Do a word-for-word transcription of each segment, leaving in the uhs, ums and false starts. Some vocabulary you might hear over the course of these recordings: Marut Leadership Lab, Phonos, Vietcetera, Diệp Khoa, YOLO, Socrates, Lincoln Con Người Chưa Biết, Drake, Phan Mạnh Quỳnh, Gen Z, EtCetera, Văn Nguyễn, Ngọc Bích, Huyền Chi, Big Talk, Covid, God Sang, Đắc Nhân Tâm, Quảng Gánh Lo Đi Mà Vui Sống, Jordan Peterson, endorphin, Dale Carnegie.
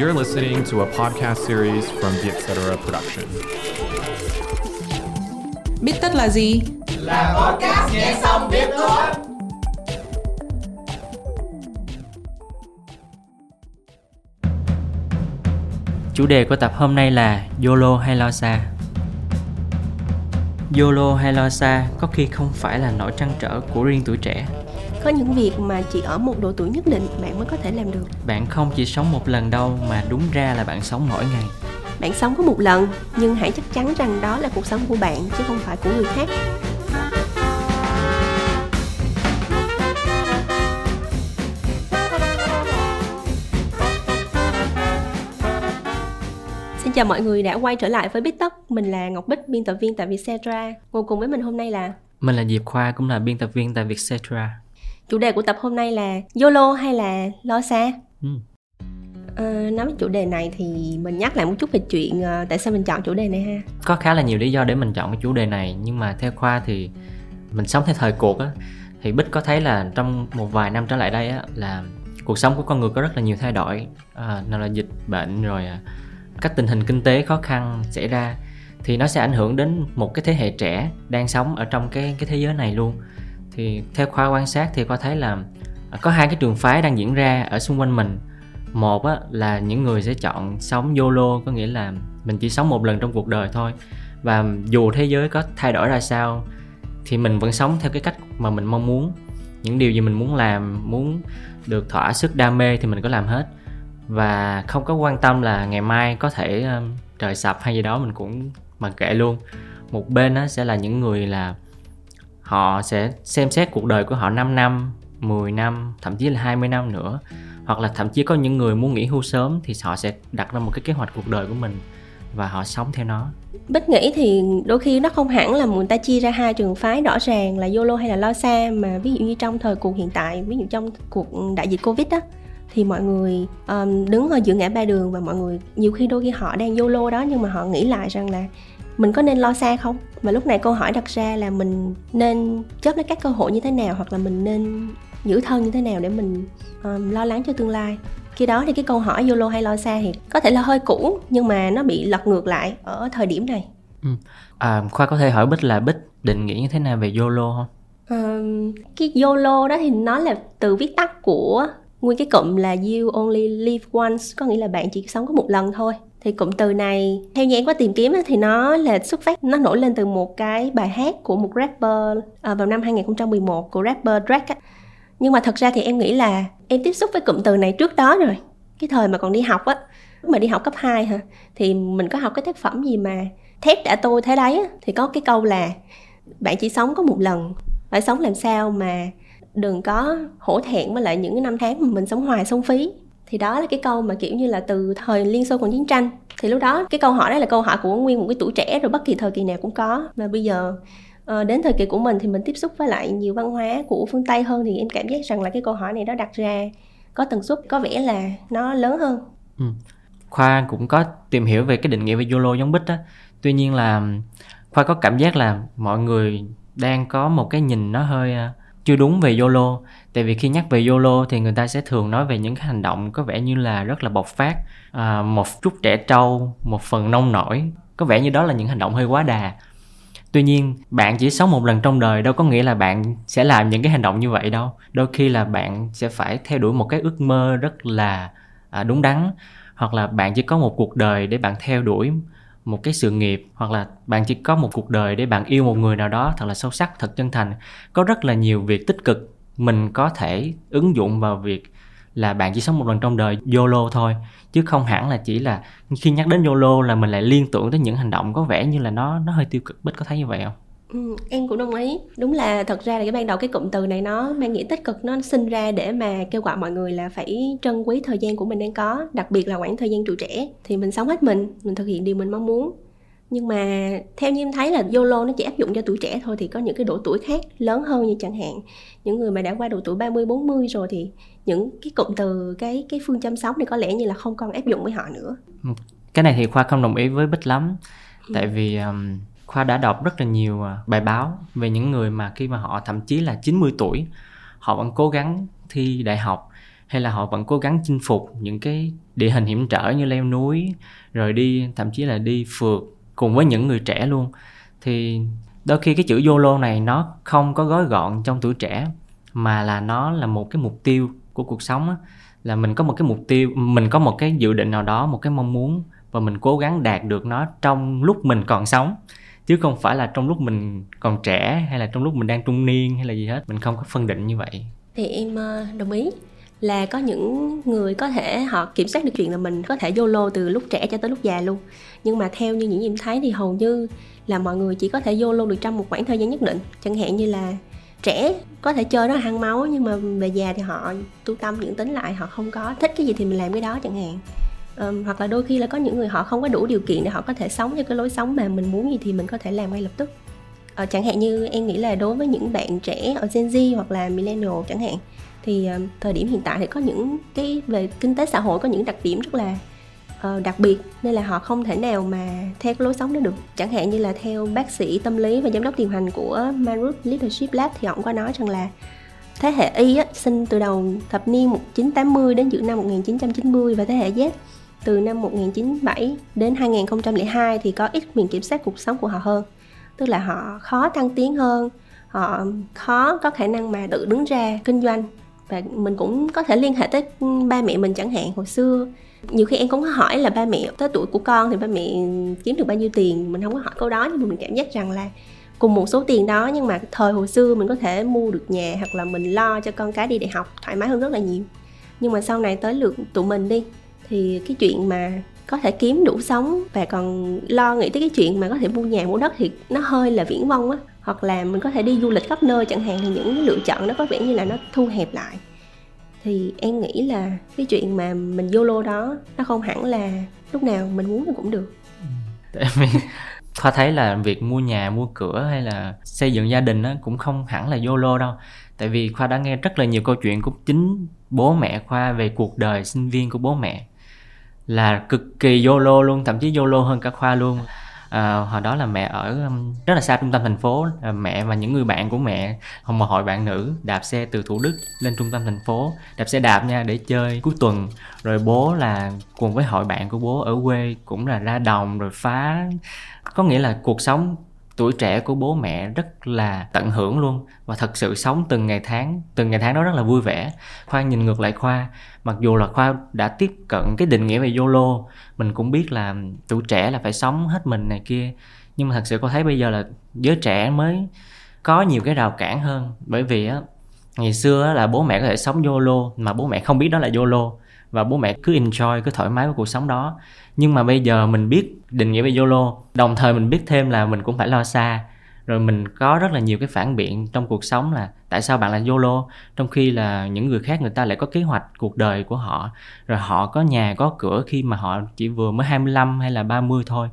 You're listening to a podcast series from the EtCetera production. Biết tất là gì? Là podcast nghe xong biết thôi. Chủ đề của tập hôm nay là YOLO hay lo xa. YOLO hay lo xa có khi không phải là nỗi trăn trở của riêng tuổi trẻ. Có những việc mà chỉ ở một độ tuổi nhất định bạn mới có thể làm được. Bạn không chỉ sống một lần đâu mà đúng ra là bạn sống mỗi ngày. Bạn sống có một lần nhưng hãy chắc chắn rằng đó là cuộc sống của bạn chứ không phải của người khác. Xin chào mọi người đã quay trở lại với Big Talk. Mình là Ngọc Bích, biên tập viên tại Vietcetera. Ngồi cùng với mình hôm nay là mình là Diệp Khoa, cũng là biên tập viên tại Vietcetera. Chủ đề của tập hôm nay là YOLO hay là lo xa? Ừ. À, nói về chủ đề này thì mình nhắc lại một chút về chuyện uh, tại sao mình chọn chủ đề này ha. Có khá là nhiều lý do để mình chọn cái chủ đề này, nhưng mà theo Khoa thì mình sống theo thời cuộc á, thì Bích có thấy là trong một vài năm trở lại đây á, là cuộc sống của con người có rất là nhiều thay đổi, à, nào là dịch bệnh rồi à, các tình hình kinh tế khó khăn xảy ra, thì nó sẽ ảnh hưởng đến một cái thế hệ trẻ đang sống ở trong cái cái thế giới này luôn. Thì theo Khoa quan sát thì Khoa thấy là có hai cái trường phái đang diễn ra ở xung quanh mình. Một á, là những người sẽ chọn sống YOLO, có nghĩa là mình chỉ sống một lần trong cuộc đời thôi, và dù thế giới có thay đổi ra sao thì mình vẫn sống theo cái cách mà mình mong muốn. Những điều gì mình muốn làm, muốn được thỏa sức đam mê thì mình có làm hết, và không có quan tâm là ngày mai có thể um, trời sập hay gì đó, mình cũng mặc kệ luôn. Một bên á, sẽ là những người là họ sẽ xem xét cuộc đời của họ năm năm, mười năm, thậm chí là hai mươi năm nữa. Hoặc là thậm chí có những người muốn nghỉ hưu sớm thì họ sẽ đặt ra một cái kế hoạch cuộc đời của mình và họ sống theo nó. Bích nghĩ thì đôi khi nó không hẳn là người ta chia ra hai trường phái rõ ràng là YOLO hay là lo xa, mà ví dụ như trong thời cuộc hiện tại, ví dụ trong cuộc đại dịch Covid á, thì mọi người um, đứng ở giữa ngã ba đường, và mọi người nhiều khi đôi khi họ đang YOLO đó nhưng mà họ nghĩ lại rằng là mình có nên lo xa không? Và lúc này câu hỏi đặt ra là mình nên chớp lấy các cơ hội như thế nào, hoặc là mình nên giữ thân như thế nào để mình um, lo lắng cho tương lai. Khi đó thì cái câu hỏi YOLO hay lo xa thì có thể là hơi cũ, nhưng mà nó bị lật ngược lại ở thời điểm này. Ừ. À, Khoa có thể hỏi Bích là Bích định nghĩa như thế nào về YOLO không? Um, cái YOLO đó thì nó là từ viết tắt của nguyên cái cụm là You Only Live Once, có nghĩa là bạn chỉ sống có một lần thôi. Thì cụm từ này, theo như em có tìm kiếm thì nó là xuất phát, nó nổi lên từ một cái bài hát của một rapper à, vào năm hai không một một của rapper Drake. Nhưng mà thật ra thì em nghĩ là em tiếp xúc với cụm từ này trước đó rồi. Cái thời mà còn đi học á, lúc mà đi học cấp hai hả, thì mình có học cái tác phẩm gì mà Thép đã tôi thế đấy á, thì có cái câu là bạn chỉ sống có một lần, phải sống làm sao mà đừng có hổ thẹn với lại những cái năm tháng mà mình sống hoài sống phí. Thì đó là cái câu mà kiểu như là từ thời Liên Xô còn chiến tranh. Thì lúc đó cái câu hỏi đó là câu hỏi của nguyên một cái tuổi trẻ rồi, bất kỳ thời kỳ nào cũng có. Mà bây giờ đến thời kỳ của mình thì mình tiếp xúc với lại nhiều văn hóa của phương Tây hơn, thì em cảm giác rằng là cái câu hỏi này nó đặt ra có tần suất, có vẻ là nó lớn hơn. Ừ. Khoa cũng có tìm hiểu về cái định nghĩa về YOLO giống Bích á. Tuy nhiên là Khoa có cảm giác là mọi người đang có một cái nhìn nó hơi chưa đúng về YOLO. Tại vì khi nhắc về YOLO thì người ta sẽ thường nói về những cái hành động có vẻ như là rất là bộc phát, à, một chút trẻ trâu, một phần nông nổi. Có vẻ như đó là những hành động hơi quá đà. Tuy nhiên, bạn chỉ sống một lần trong đời đâu có nghĩa là bạn sẽ làm những cái hành động như vậy đâu. Đôi khi là bạn sẽ phải theo đuổi một cái ước mơ rất là à, đúng đắn. Hoặc là bạn chỉ có một cuộc đời để bạn theo đuổi một cái sự nghiệp, hoặc là bạn chỉ có một cuộc đời để bạn yêu một người nào đó thật là sâu sắc, thật chân thành. Có rất là nhiều việc tích cực mình có thể ứng dụng vào việc là bạn chỉ sống một lần trong đời, YOLO thôi, chứ không hẳn là chỉ là khi nhắc đến YOLO là mình lại liên tưởng tới những hành động có vẻ như là nó nó hơi tiêu cực. Bích có thấy như vậy không? Ừ, em cũng đồng ý. Đúng là thật ra là cái ban đầu cái cụm từ này nó mang nghĩa tích cực, nó sinh ra để mà kêu gọi mọi người là phải trân quý thời gian của mình đang có, đặc biệt là khoảng thời gian tuổi trẻ, thì mình sống hết mình, mình thực hiện điều mình mong muốn. Nhưng mà theo như em thấy là YOLO nó chỉ áp dụng cho tuổi trẻ thôi, thì có những cái độ tuổi khác lớn hơn, như chẳng hạn những người mà đã qua độ tuổi ba mươi, bốn mươi rồi thì những cái cụm từ, cái, cái phương châm sống này có lẽ như là không còn áp dụng với họ nữa. Cái này thì Khoa không đồng ý với Bích lắm. Ừ. Tại vì um, Khoa đã đọc rất là nhiều bài báo về những người mà khi mà họ thậm chí là chín mươi tuổi, họ vẫn cố gắng thi đại học hay là họ vẫn cố gắng chinh phục những cái địa hình hiểm trở như leo núi, rồi đi thậm chí là đi phượt cùng với những người trẻ luôn. Thì đôi khi cái chữ YOLO này nó không có gói gọn trong tuổi trẻ, mà là nó là một cái mục tiêu của cuộc sống á. Là mình có một cái mục tiêu, mình có một cái dự định nào đó, một cái mong muốn, và mình cố gắng đạt được nó trong lúc mình còn sống, chứ không phải là trong lúc mình còn trẻ hay là trong lúc mình đang trung niên hay là gì hết. Mình không có phân định như vậy. Thì em đồng ý là có những người có thể họ kiểm soát được chuyện là mình có thể YOLO từ lúc trẻ cho tới lúc già luôn. Nhưng mà theo như những em thấy thì hầu như là mọi người chỉ có thể YOLO được trong một khoảng thời gian nhất định. Chẳng hạn như là trẻ có thể chơi đó là hăng máu, nhưng mà về già thì họ tu tâm dưỡng tính lại, họ không có thích cái gì thì mình làm cái đó chẳng hạn. Um, hoặc là đôi khi là có những người họ không có đủ điều kiện để họ có thể sống theo cái lối sống mà mình muốn gì thì mình có thể làm ngay lập tức. Ờ, chẳng hạn như em nghĩ là đối với những bạn trẻ ở Gen Z hoặc là Millennial chẳng hạn, thì um, thời điểm hiện tại thì có những cái về kinh tế xã hội có những đặc điểm rất là uh, đặc biệt, nên là họ không thể nào mà theo cái lối sống đó được. Chẳng hạn như là theo bác sĩ tâm lý và giám đốc điều hành của Marut Leadership Lab thì ông có nói rằng là thế hệ Y á, sinh từ đầu thập niên một chín tám mươi đến giữa năm một chín chín mươi, và thế hệ Z từ năm một chín bảy bảy đến hai không không hai thì có ít quyền kiểm soát cuộc sống của họ hơn. Tức là họ khó thăng tiến hơn, họ khó có khả năng mà tự đứng ra kinh doanh. Và mình cũng có thể liên hệ tới ba mẹ mình chẳng hạn. Hồi xưa nhiều khi em cũng có hỏi là ba mẹ tới tuổi của con thì ba mẹ kiếm được bao nhiêu tiền. Mình không có hỏi câu đó, nhưng mà mình cảm giác rằng là cùng một số tiền đó, nhưng mà thời hồi xưa mình có thể mua được nhà hoặc là mình lo cho con cái đi đại học thoải mái hơn rất là nhiều. Nhưng mà sau này tới lượt tụi mình đi, thì cái chuyện mà có thể kiếm đủ sống và còn lo nghĩ tới cái chuyện mà có thể mua nhà mua đất thì nó hơi là viển vông á. Hoặc là mình có thể đi du lịch khắp nơi chẳng hạn, thì những lựa chọn nó có vẻ như là nó thu hẹp lại. Thì em nghĩ là cái chuyện mà mình YOLO đó nó không hẳn là lúc nào mình muốn thì cũng được. Tại vì Khoa thấy là việc mua nhà, mua cửa hay là xây dựng gia đình cũng không hẳn là YOLO đâu. Tại vì Khoa đã nghe rất là nhiều câu chuyện của chính bố mẹ Khoa về cuộc đời sinh viên của bố mẹ, là cực kỳ YOLO luôn, thậm chí YOLO hơn cả Khoa luôn. À, hồi đó là mẹ ở rất là xa trung tâm thành phố, mẹ và những người bạn của mẹ, một hội bạn nữ đạp xe từ Thủ Đức lên trung tâm thành phố, đạp xe đạp nha, để chơi cuối tuần. Rồi bố là cùng với hội bạn của bố ở quê cũng là ra đồng rồi phá. Có nghĩa là cuộc sống tuổi trẻ của bố mẹ rất là tận hưởng luôn, và thật sự sống từng ngày tháng, từng ngày tháng đó rất là vui vẻ. Khoa nhìn ngược lại Khoa, mặc dù là Khoa đã tiếp cận cái định nghĩa về YOLO, mình cũng biết là tuổi trẻ là phải sống hết mình này kia, nhưng mà thật sự Khoa thấy bây giờ là giới trẻ mới có nhiều cái rào cản hơn. Bởi vì á, ngày xưa là bố mẹ có thể sống YOLO mà bố mẹ không biết đó là YOLO, và bố mẹ cứ enjoy, cứ thoải mái với cuộc sống đó. Nhưng mà bây giờ mình biết định nghĩa về YOLO, đồng thời mình biết thêm là mình cũng phải lo xa. Rồi mình có rất là nhiều cái phản biện trong cuộc sống là tại sao bạn là YOLO, trong khi là những người khác người ta lại có kế hoạch cuộc đời của họ, rồi họ có nhà, có cửa khi mà họ chỉ vừa mới hai mươi lăm hay là ba mươi thôi.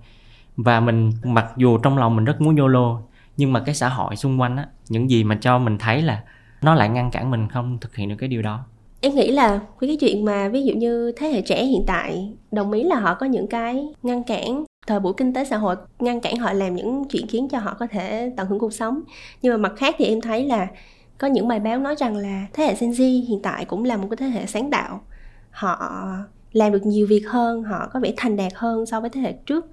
Và mình mặc dù trong lòng mình rất muốn YOLO, nhưng mà cái xã hội xung quanh á, những gì mà cho mình thấy là nó lại ngăn cản mình không thực hiện được cái điều đó. Em nghĩ là cái chuyện mà ví dụ như thế hệ trẻ hiện tại, đồng ý là họ có những cái ngăn cản, thời buổi kinh tế xã hội ngăn cản họ làm những chuyện khiến cho họ có thể tận hưởng cuộc sống. Nhưng mà mặt khác thì em thấy là có những bài báo nói rằng là thế hệ Gen Z hiện tại cũng là một cái thế hệ sáng tạo. Họ làm được nhiều việc hơn, họ có vẻ thành đạt hơn so với thế hệ trước.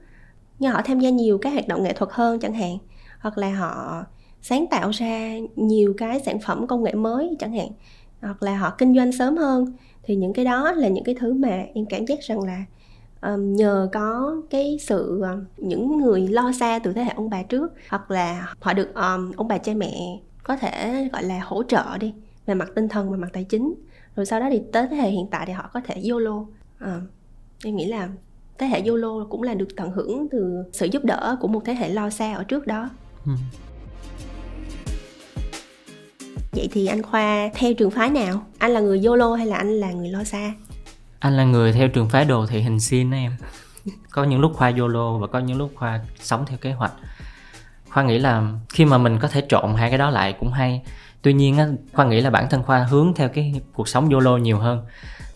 Nhưng họ tham gia nhiều các hoạt động nghệ thuật hơn chẳng hạn, hoặc là họ sáng tạo ra nhiều cái sản phẩm công nghệ mới chẳng hạn, hoặc là họ kinh doanh sớm hơn. Thì những cái đó là những cái thứ mà em cảm giác rằng là um, nhờ có cái sự um, những người lo xa từ thế hệ ông bà trước, hoặc là họ được um, ông bà cha mẹ có thể gọi là hỗ trợ đi về mặt tinh thần và mặt tài chính. Rồi sau đó thì tới thế hệ hiện tại thì họ có thể YOLO. à, Em nghĩ là thế hệ YOLO cũng là được tận hưởng từ sự giúp đỡ của một thế hệ lo xa ở trước đó. Vậy thì anh Khoa theo trường phái nào? Anh là người YOLO hay là anh là người lo xa? Anh là người theo trường phái đồ thị hình sin đó em. Có những lúc Khoa YOLO và có những lúc Khoa sống theo kế hoạch. Khoa nghĩ là khi mà mình có thể trộn hai cái đó lại cũng hay. Tuy nhiên Khoa nghĩ là bản thân Khoa hướng theo cái cuộc sống YOLO nhiều hơn.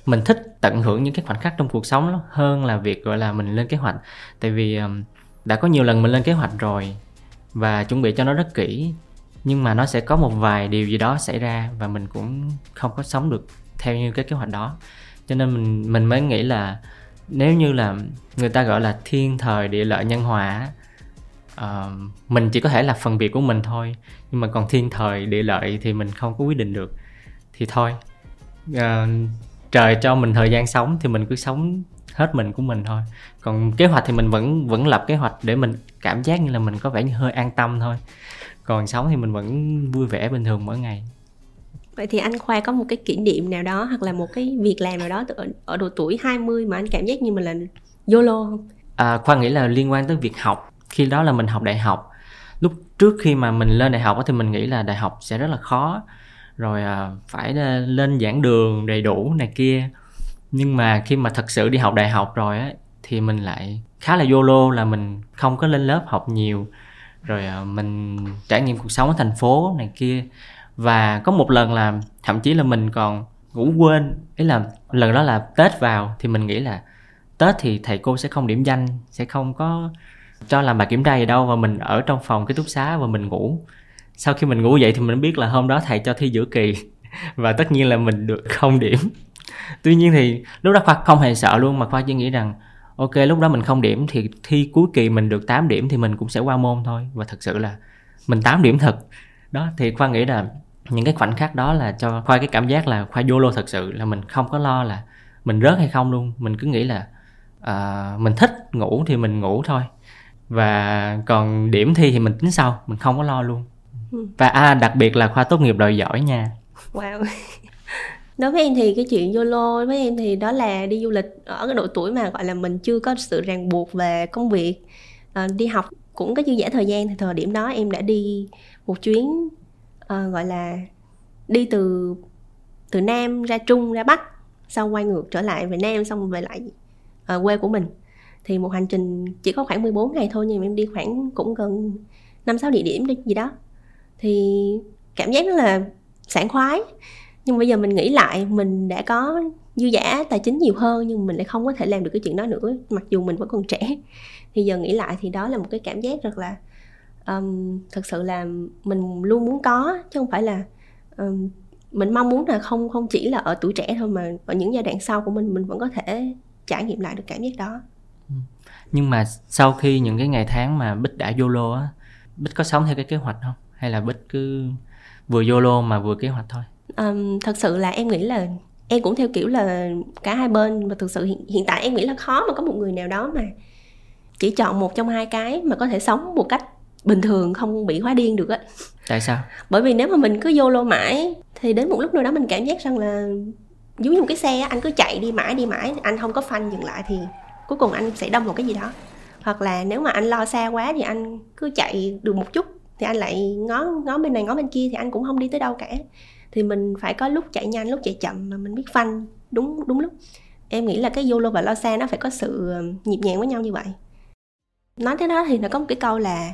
Mình thích tận hưởng những cái khoảnh khắc trong cuộc sống hơn là việc gọi là mình lên kế hoạch. Tại vì đã có nhiều lần mình lên kế hoạch rồi và chuẩn bị cho nó rất kỹ, nhưng mà nó sẽ có một vài điều gì đó xảy ra và mình cũng không có sống được theo như cái kế hoạch đó. Cho nên mình mình mới nghĩ là nếu như là người ta gọi là thiên thời địa lợi nhân hòa, uh, mình chỉ có thể là phần việc của mình thôi, nhưng mà còn thiên thời địa lợi thì mình không có quyết định được. Thì thôi, uh, trời cho mình thời gian sống thì mình cứ sống hết mình của mình thôi. Còn kế hoạch thì mình vẫn vẫn lập kế hoạch để mình cảm giác như là mình có vẻ như hơi an tâm thôi. Còn sống thì mình vẫn vui vẻ bình thường mỗi ngày. Vậy thì anh Khoa có một cái kỷ niệm nào đó hoặc là một cái việc làm nào đó ở, ở độ tuổi hai mươi mà anh cảm giác như mình là YOLO không? À, Khoa nghĩ là liên quan tới việc học. Khi đó là mình học đại học. Lúc trước khi mà mình lên đại học thì mình nghĩ là đại học sẽ rất là khó, rồi à, phải lên giảng đường đầy đủ này kia. Nhưng mà khi mà thật sự đi học đại học rồi á, thì mình lại khá là YOLO, là mình không có lên lớp học nhiều, rồi à, mình trải nghiệm cuộc sống ở thành phố này kia. Và có một lần là thậm chí là mình còn ngủ quên. Ý là lần đó là Tết vào, thì mình nghĩ là Tết thì thầy cô sẽ không điểm danh, sẽ không có cho làm bài kiểm tra gì đâu. Và mình ở trong phòng ký túc xá và mình ngủ. Sau khi mình ngủ dậy thì mình biết là hôm đó thầy cho thi giữa kỳ và tất nhiên là mình được không điểm. Tuy nhiên thì lúc đó Khoa không hề sợ luôn, mà Khoa chỉ nghĩ rằng ok, lúc đó mình không điểm thì thi cuối kỳ mình được tám điểm thì mình cũng sẽ qua môn thôi. Và thật sự là mình tám điểm thật đó. Thì Khoa nghĩ là những cái khoảnh khắc đó là cho Khoa cái cảm giác là Khoa YOLO thật sự, là mình không có lo là mình rớt hay không luôn. Mình cứ nghĩ là uh, mình thích ngủ thì mình ngủ thôi, và còn điểm thi thì mình tính sau, mình không có lo luôn. Và à, đặc biệt là Khoa tốt nghiệp loại giỏi nha. Wow. Đối với em thì cái chuyện YOLO với em thì đó là đi du lịch ở cái độ tuổi mà gọi là mình chưa có sự ràng buộc về công việc, à, đi học cũng có dư dả thời gian. Thì thời điểm đó em đã đi một chuyến à, gọi là đi từ từ Nam ra Trung ra Bắc, xong quay ngược trở lại về Nam, xong về lại à, quê của mình. Thì một hành trình chỉ có khoảng mười bốn ngày thôi, nhưng mà em đi khoảng cũng gần năm sáu địa điểm gì đó. Thì cảm giác rất là sảng khoái. Nhưng bây giờ mình nghĩ lại, mình đã có dư dả tài chính nhiều hơn, nhưng mình lại không có thể làm được cái chuyện đó nữa, mặc dù mình vẫn còn trẻ. Thì giờ nghĩ lại thì đó là một cái cảm giác rất là um, thật sự là mình luôn muốn có, chứ không phải là um, mình mong muốn là không, không chỉ là ở tuổi trẻ thôi, mà ở những giai đoạn sau của mình, mình vẫn có thể trải nghiệm lại được cảm giác đó. Nhưng mà sau khi những cái ngày tháng mà Bích đã YOLO á, Bích có sống theo cái kế hoạch không? Hay là Bích cứ vừa YOLO mà vừa kế hoạch thôi? Um, thật sự là em nghĩ là em cũng theo kiểu là cả hai bên. Và thực sự hiện, hiện tại em nghĩ là khó mà có một người nào đó mà chỉ chọn một trong hai cái mà có thể sống một cách bình thường, không bị hóa điên được á. Tại sao? Bởi vì nếu mà mình cứ YOLO mãi thì đến một lúc nào đó mình cảm giác rằng là giống như một cái xe, anh cứ chạy đi mãi đi mãi, anh không có phanh dừng lại thì cuối cùng anh sẽ đâm một cái gì đó. Hoặc là nếu mà anh lo xa quá thì anh cứ chạy được một chút thì anh lại ngó, ngó bên này ngó bên kia thì anh cũng không đi tới đâu cả. Thì mình phải có lúc chạy nhanh, lúc chạy chậm mà mình biết phanh đúng đúng lúc. Em nghĩ là cái YOLO và lo xa nó phải có sự nhịp nhàng với nhau như vậy. Nói tới đó thì nó có một cái câu là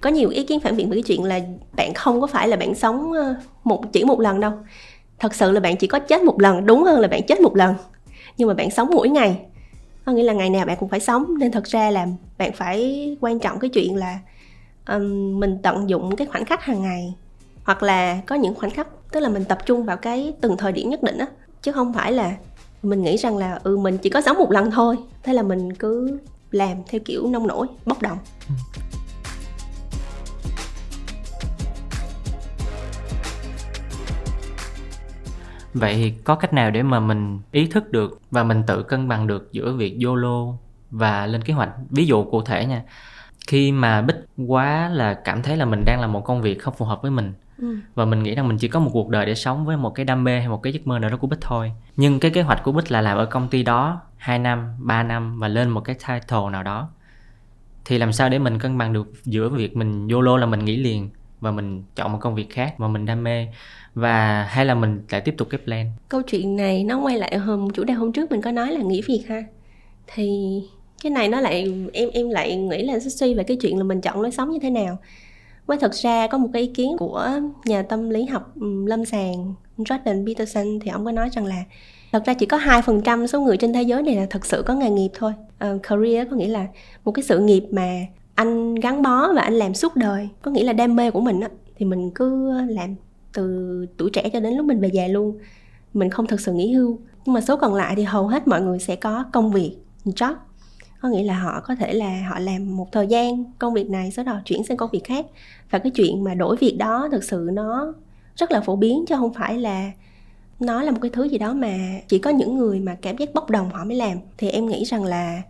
có nhiều ý kiến phản biện về cái chuyện là bạn không có phải là bạn sống một chỉ một lần đâu. Thật sự là bạn chỉ có chết một lần, đúng hơn là bạn chết một lần. Nhưng mà bạn sống mỗi ngày, có nghĩa là ngày nào bạn cũng phải sống. Nên thật ra là bạn phải quan trọng cái chuyện là um, mình tận dụng cái khoảnh khắc hàng ngày. Hoặc là có những khoảnh khắc, tức là mình tập trung vào cái từng thời điểm nhất định á. Chứ không phải là mình nghĩ rằng là ừ mình chỉ có sống một lần thôi, thế là mình cứ làm theo kiểu nông nổi, bốc đồng. Vậy thì có cách nào để mà mình ý thức được và mình tự cân bằng được giữa việc YOLO và lên kế hoạch? Ví dụ cụ thể nha, khi mà Bích quá là cảm thấy là mình đang làm một công việc không phù hợp với mình, ừ. và mình nghĩ rằng mình chỉ có một cuộc đời để sống với một cái đam mê hay một cái giấc mơ nào đó của Bích thôi. Nhưng cái kế hoạch của Bích là làm ở công ty đó hai năm, ba năm và lên một cái title nào đó. Thì làm sao để mình cân bằng được giữa việc mình YOLO là mình nghỉ liền và mình chọn một công việc khác mà mình đam mê, và hay là mình lại tiếp tục cái plan? Câu chuyện này nó quay lại hôm chủ đề hôm trước mình có nói là nghỉ việc ha. Thì cái này nó lại em em lại nghĩ là suy về cái chuyện là mình chọn lối sống như thế nào. Với thật ra có một cái ý kiến của nhà tâm lý học lâm sàng Jordan Peterson thì ông có nói rằng là thật ra chỉ có hai phần trăm số người trên thế giới này là thật sự có nghề nghiệp thôi. Uh, career có nghĩa là một cái sự nghiệp mà anh gắn bó và anh làm suốt đời, có nghĩa là đam mê của mình á, thì mình cứ làm từ tuổi trẻ cho đến lúc mình về già luôn. mình không thực sự nghỉ hưu. Nhưng mà số còn lại thì hầu hết mọi người sẽ có công việc, job. Có nghĩa là họ có thể là họ làm một thời gian công việc này, sau đó chuyển sang công việc khác. Và cái chuyện mà đổi việc đó thực sự nó rất là phổ biến, chứ không phải là nó là một cái thứ gì đó mà chỉ có những người mà cảm giác bốc đồng họ mới làm. Thì em nghĩ rằng là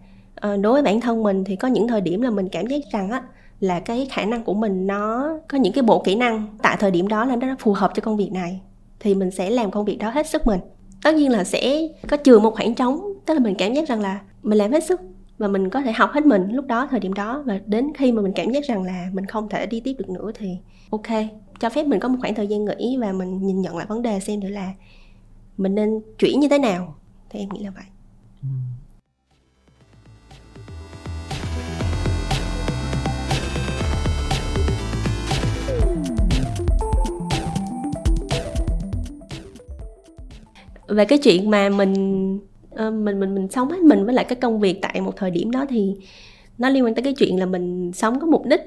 đối với bản thân mình thì có những thời điểm là mình cảm giác rằng á, là cái khả năng của mình nó có những cái bộ kỹ năng tại thời điểm đó là nó phù hợp cho công việc này, thì mình sẽ làm công việc đó hết sức mình. Tất nhiên là sẽ có chừa một khoảng trống, tức là mình cảm giác rằng là mình làm hết sức và mình có thể học hết mình lúc đó, thời điểm đó. Và đến khi mà mình cảm giác rằng là mình không thể đi tiếp được nữa thì ok, cho phép mình có một khoảng thời gian nghỉ và mình nhìn nhận lại vấn đề xem thử là mình nên chuyển như thế nào. Thì em nghĩ là vậy. Ừ. Về cái chuyện mà mình mình mình mình sống hết mình với lại cái công việc tại một thời điểm đó thì nó liên quan tới cái chuyện là mình sống có mục đích,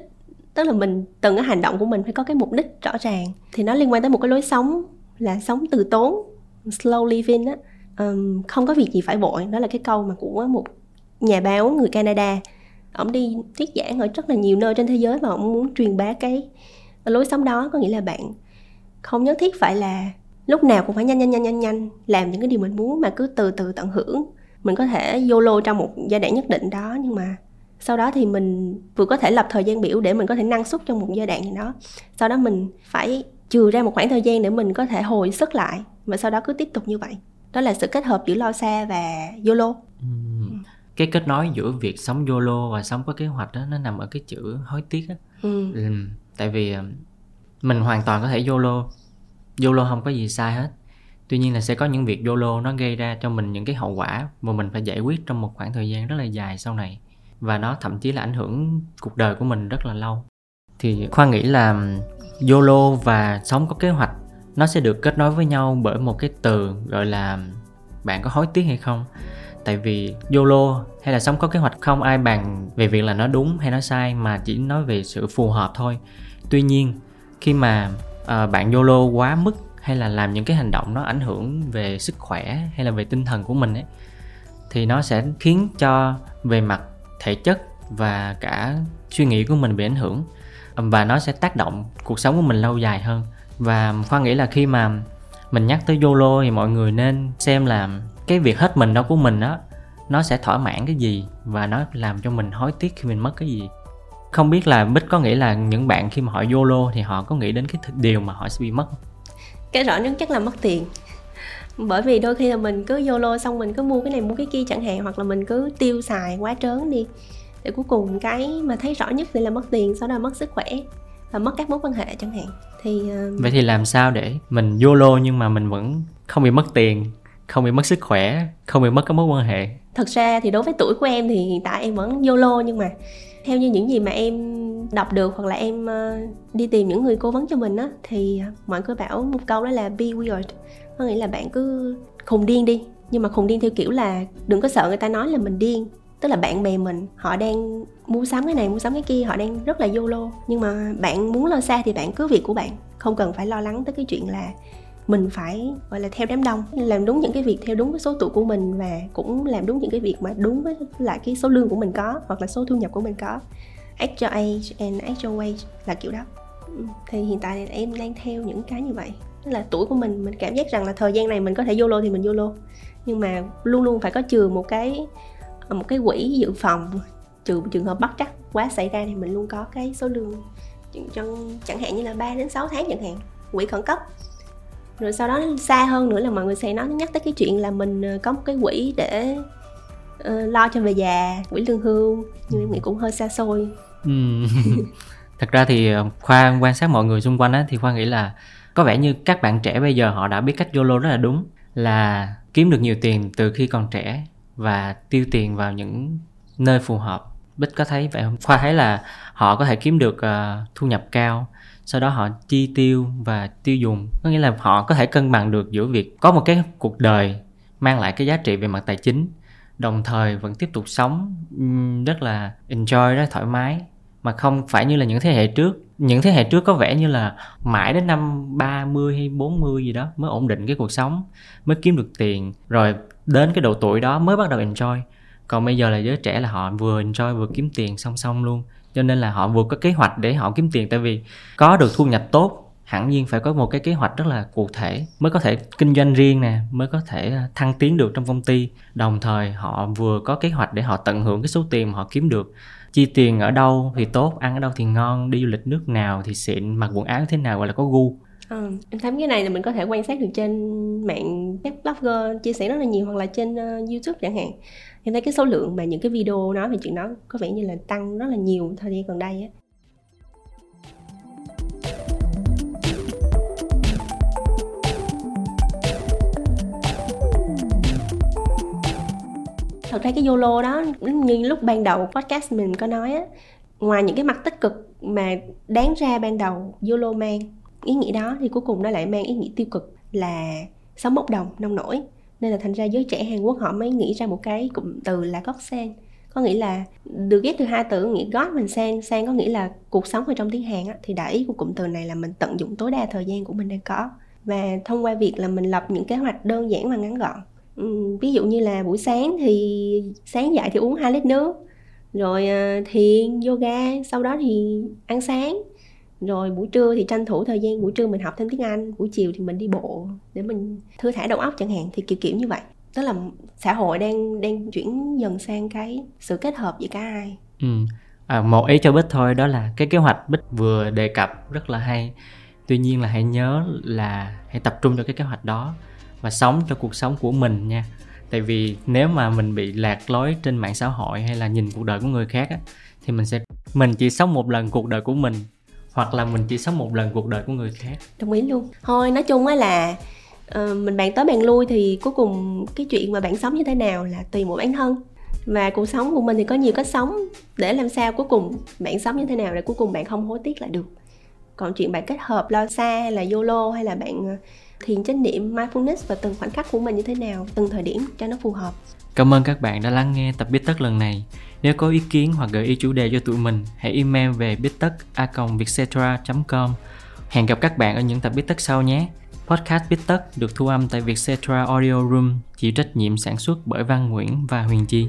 tức là mình từng cái hành động của mình phải có cái mục đích rõ ràng. Thì nó liên quan tới một cái lối sống là sống từ tốn, slow living á, um, không có việc gì phải vội. Đó là cái câu mà của một nhà báo người Canada. Ổng đi thuyết giảng ở rất là nhiều nơi trên thế giới và ổng muốn truyền bá cái lối sống đó. Có nghĩa là bạn không nhất thiết phải là lúc nào cũng phải nhanh nhanh nhanh nhanh nhanh làm những cái điều mình muốn, mà cứ từ từ tận hưởng. Mình có thể YOLO trong một giai đoạn nhất định đó, nhưng mà sau đó thì mình vừa có thể lập thời gian biểu để mình có thể năng suất trong một giai đoạn gì đó. Sau đó mình phải chừa ra một khoảng thời gian để mình có thể hồi sức lại, và sau đó cứ tiếp tục như vậy. Đó là sự kết hợp giữa lo xa và YOLO. Uhm. Cái kết nối giữa việc sống YOLO và sống có kế hoạch đó, nó nằm ở cái chữ hối tiếc á. Uhm. Uhm. Tại vì mình hoàn toàn có thể YOLO, YOLO không có gì sai hết. Tuy nhiên là sẽ có những việc YOLO nó gây ra cho mình những cái hậu quả mà mình phải giải quyết trong một khoảng thời gian rất là dài sau này, và nó thậm chí là ảnh hưởng cuộc đời của mình rất là lâu. Thì Khoa nghĩ là YOLO và sống có kế hoạch nó sẽ được kết nối với nhau bởi một cái từ gọi là bạn có hối tiếc hay không. Tại vì YOLO hay là sống có kế hoạch không ai bàn về việc là nó đúng hay nó sai, mà chỉ nói về sự phù hợp thôi. Tuy nhiên khi mà À, bạn YOLO quá mức hay là làm những cái hành động nó ảnh hưởng về sức khỏe hay là về tinh thần của mình ấy, thì nó sẽ khiến cho về mặt thể chất và cả suy nghĩ của mình bị ảnh hưởng, và nó sẽ tác động cuộc sống của mình lâu dài hơn. Và Khoa nghĩ là khi mà mình nhắc tới YOLO thì mọi người nên xem là cái việc hết mình đó của mình đó, nó sẽ thỏa mãn cái gì và nó làm cho mình hối tiếc khi mình mất cái gì. Không biết là Bích có nghĩ là những bạn khi mà họ YOLO thì họ có nghĩ đến cái điều mà họ sẽ bị mất không? Cái rõ nhất chắc là mất tiền. Bởi vì đôi khi là mình cứ YOLO xong mình cứ mua cái này mua cái kia chẳng hạn, hoặc là mình cứ tiêu xài quá trớn đi, để cuối cùng cái mà thấy rõ nhất thì là mất tiền, sau đó là mất sức khỏe và mất các mối quan hệ chẳng hạn. Thì uh... vậy thì làm sao để mình YOLO nhưng mà mình vẫn không bị mất tiền, không bị mất sức khỏe, không bị mất các mối quan hệ? Thật ra thì đối với tuổi của em thì hiện tại em vẫn YOLO, nhưng mà theo như những gì mà em đọc được hoặc là em đi tìm những người cố vấn cho mình á, thì mọi người bảo một câu đó là be weird, có nghĩa là bạn cứ khùng điên đi. Nhưng mà khùng điên theo kiểu là đừng có sợ người ta nói là mình điên. Tức là bạn bè mình họ đang mua sắm cái này mua sắm cái kia, họ đang rất là YOLO, nhưng mà bạn muốn lo xa thì bạn cứ việc của bạn, không cần phải lo lắng tới cái chuyện là mình phải gọi là theo đám đông, làm đúng những cái việc theo đúng cái số tuổi của mình, và cũng làm đúng những cái việc mà đúng với lại cái số lương của mình có, hoặc là số thu nhập của mình có. Act your age and act your wage là kiểu đó. Thì hiện tại thì em đang theo những cái như vậy. Tức là tuổi của mình, mình cảm giác rằng là thời gian này mình có thể YOLO thì mình YOLO, nhưng mà luôn luôn phải có chừa một cái một cái quỹ dự phòng, trừ trường hợp bất trắc quá xảy ra thì mình luôn có cái số lương trong, chẳng hạn như là ba đến sáu tháng chẳng hạn, quỹ khẩn cấp. Rồi sau đó xa hơn nữa là mọi người sẽ nói nhắc tới cái chuyện là mình có một cái quỹ để uh, lo cho về già, quỹ lương hưu, nhưng em nghĩ cũng hơi xa xôi. Ừ. Thật ra thì Khoa quan sát mọi người xung quanh á, thì Khoa nghĩ là có vẻ như các bạn trẻ bây giờ họ đã biết cách YOLO rất là đúng, là kiếm được nhiều tiền từ khi còn trẻ và tiêu tiền vào những nơi phù hợp. Bích có thấy vậy không? Khoa thấy là họ có thể kiếm được uh, thu nhập cao, sau đó họ chi tiêu và tiêu dùng. Có nghĩa là họ có thể cân bằng được giữa việc có một cái cuộc đời mang lại cái giá trị về mặt tài chính, đồng thời vẫn tiếp tục sống rất là enjoy, rất thoải mái, mà không phải như là những thế hệ trước những thế hệ trước có vẻ như là mãi đến năm ba mươi hay bốn mươi gì đó mới ổn định cái cuộc sống, mới kiếm được tiền, rồi đến cái độ tuổi đó mới bắt đầu enjoy. Còn bây giờ là giới trẻ là họ vừa enjoy vừa kiếm tiền song song luôn. Cho nên là họ vừa có kế hoạch để họ kiếm tiền, tại vì có được thu nhập tốt hẳn nhiên phải có một cái kế hoạch rất là cụ thể, mới có thể kinh doanh riêng nè, mới có thể thăng tiến được trong công ty. Đồng thời họ vừa có kế hoạch để họ tận hưởng cái số tiền họ kiếm được, chi tiền ở đâu thì tốt, ăn ở đâu thì ngon, đi du lịch nước nào thì xịn, mặc quần áo thế nào gọi là có gu. Ừ, em thấy cái này là mình có thể quan sát được trên mạng, các blogger chia sẻ rất là nhiều, hoặc là trên uh, YouTube chẳng hạn. Em thấy cái số lượng mà những cái video nói về chuyện đó có vẻ như là tăng rất là nhiều thời gian gần đây á. Thật ra cái YOLO đó, như lúc ban đầu podcast mình có nói á, ngoài những cái mặt tích cực mà đáng ra ban đầu YOLO mang ý nghĩa đó, thì cuối cùng nó lại mang ý nghĩa tiêu cực là sống bốc đồng, nông nổi. Nên là thành ra giới trẻ Hàn Quốc họ mới nghĩ ra một cái cụm từ là God Sang, có nghĩa là được ghép từ hai từ nghĩa God mình sang. Sang có nghĩa là cuộc sống ở trong tiếng Hàn á, thì đại ý của cụm từ này là mình tận dụng tối đa thời gian của mình đang có, và thông qua việc là mình lập những kế hoạch đơn giản và ngắn gọn. Ừ, ví dụ như là buổi sáng thì sáng dậy thì uống hai lít nước, rồi thiền, yoga, sau đó thì ăn sáng. Rồi buổi trưa thì tranh thủ thời gian buổi trưa mình học thêm tiếng Anh, buổi chiều thì mình đi bộ để mình thư thả đầu óc chẳng hạn, thì kiểu kiểu như vậy. Tức là xã hội đang đang chuyển dần sang cái sự kết hợp giữa cả hai. Ừ. À, một ý cho Bích thôi, đó là cái kế hoạch Bích vừa đề cập rất là hay. Tuy nhiên là hãy nhớ là hãy tập trung cho cái kế hoạch đó và sống cho cuộc sống của mình nha. Tại vì nếu mà mình bị lạc lối trên mạng xã hội hay là nhìn cuộc đời của người khác á, thì mình sẽ mình chỉ sống một lần cuộc đời của mình, hoặc là mình chỉ sống một lần cuộc đời của người khác. Đồng ý luôn. Thôi nói chung á là uh, mình bạn tới bạn lui thì cuối cùng cái chuyện mà bạn sống như thế nào là tùy mỗi bản thân. Và cuộc sống của mình thì có nhiều cách sống, để làm sao cuối cùng bạn sống như thế nào để cuối cùng bạn không hối tiếc lại được. Còn chuyện bạn kết hợp lo xa hay là YOLO, hay là bạn thiền chánh niệm, mindfulness và từng khoảnh khắc của mình như thế nào, từng thời điểm cho nó phù hợp. Cảm ơn các bạn đã lắng nghe tập Bít Tất lần này. Nếu có ý kiến hoặc gợi ý chủ đề cho tụi mình, hãy email về bít tất a còng vietcetera chấm com. Hẹn gặp các bạn ở những tập Bít Tất sau nhé. Podcast Bít Tất được thu âm tại Vietcetera Audio Room, chịu trách nhiệm sản xuất bởi Văn Nguyễn và Huyền Chi.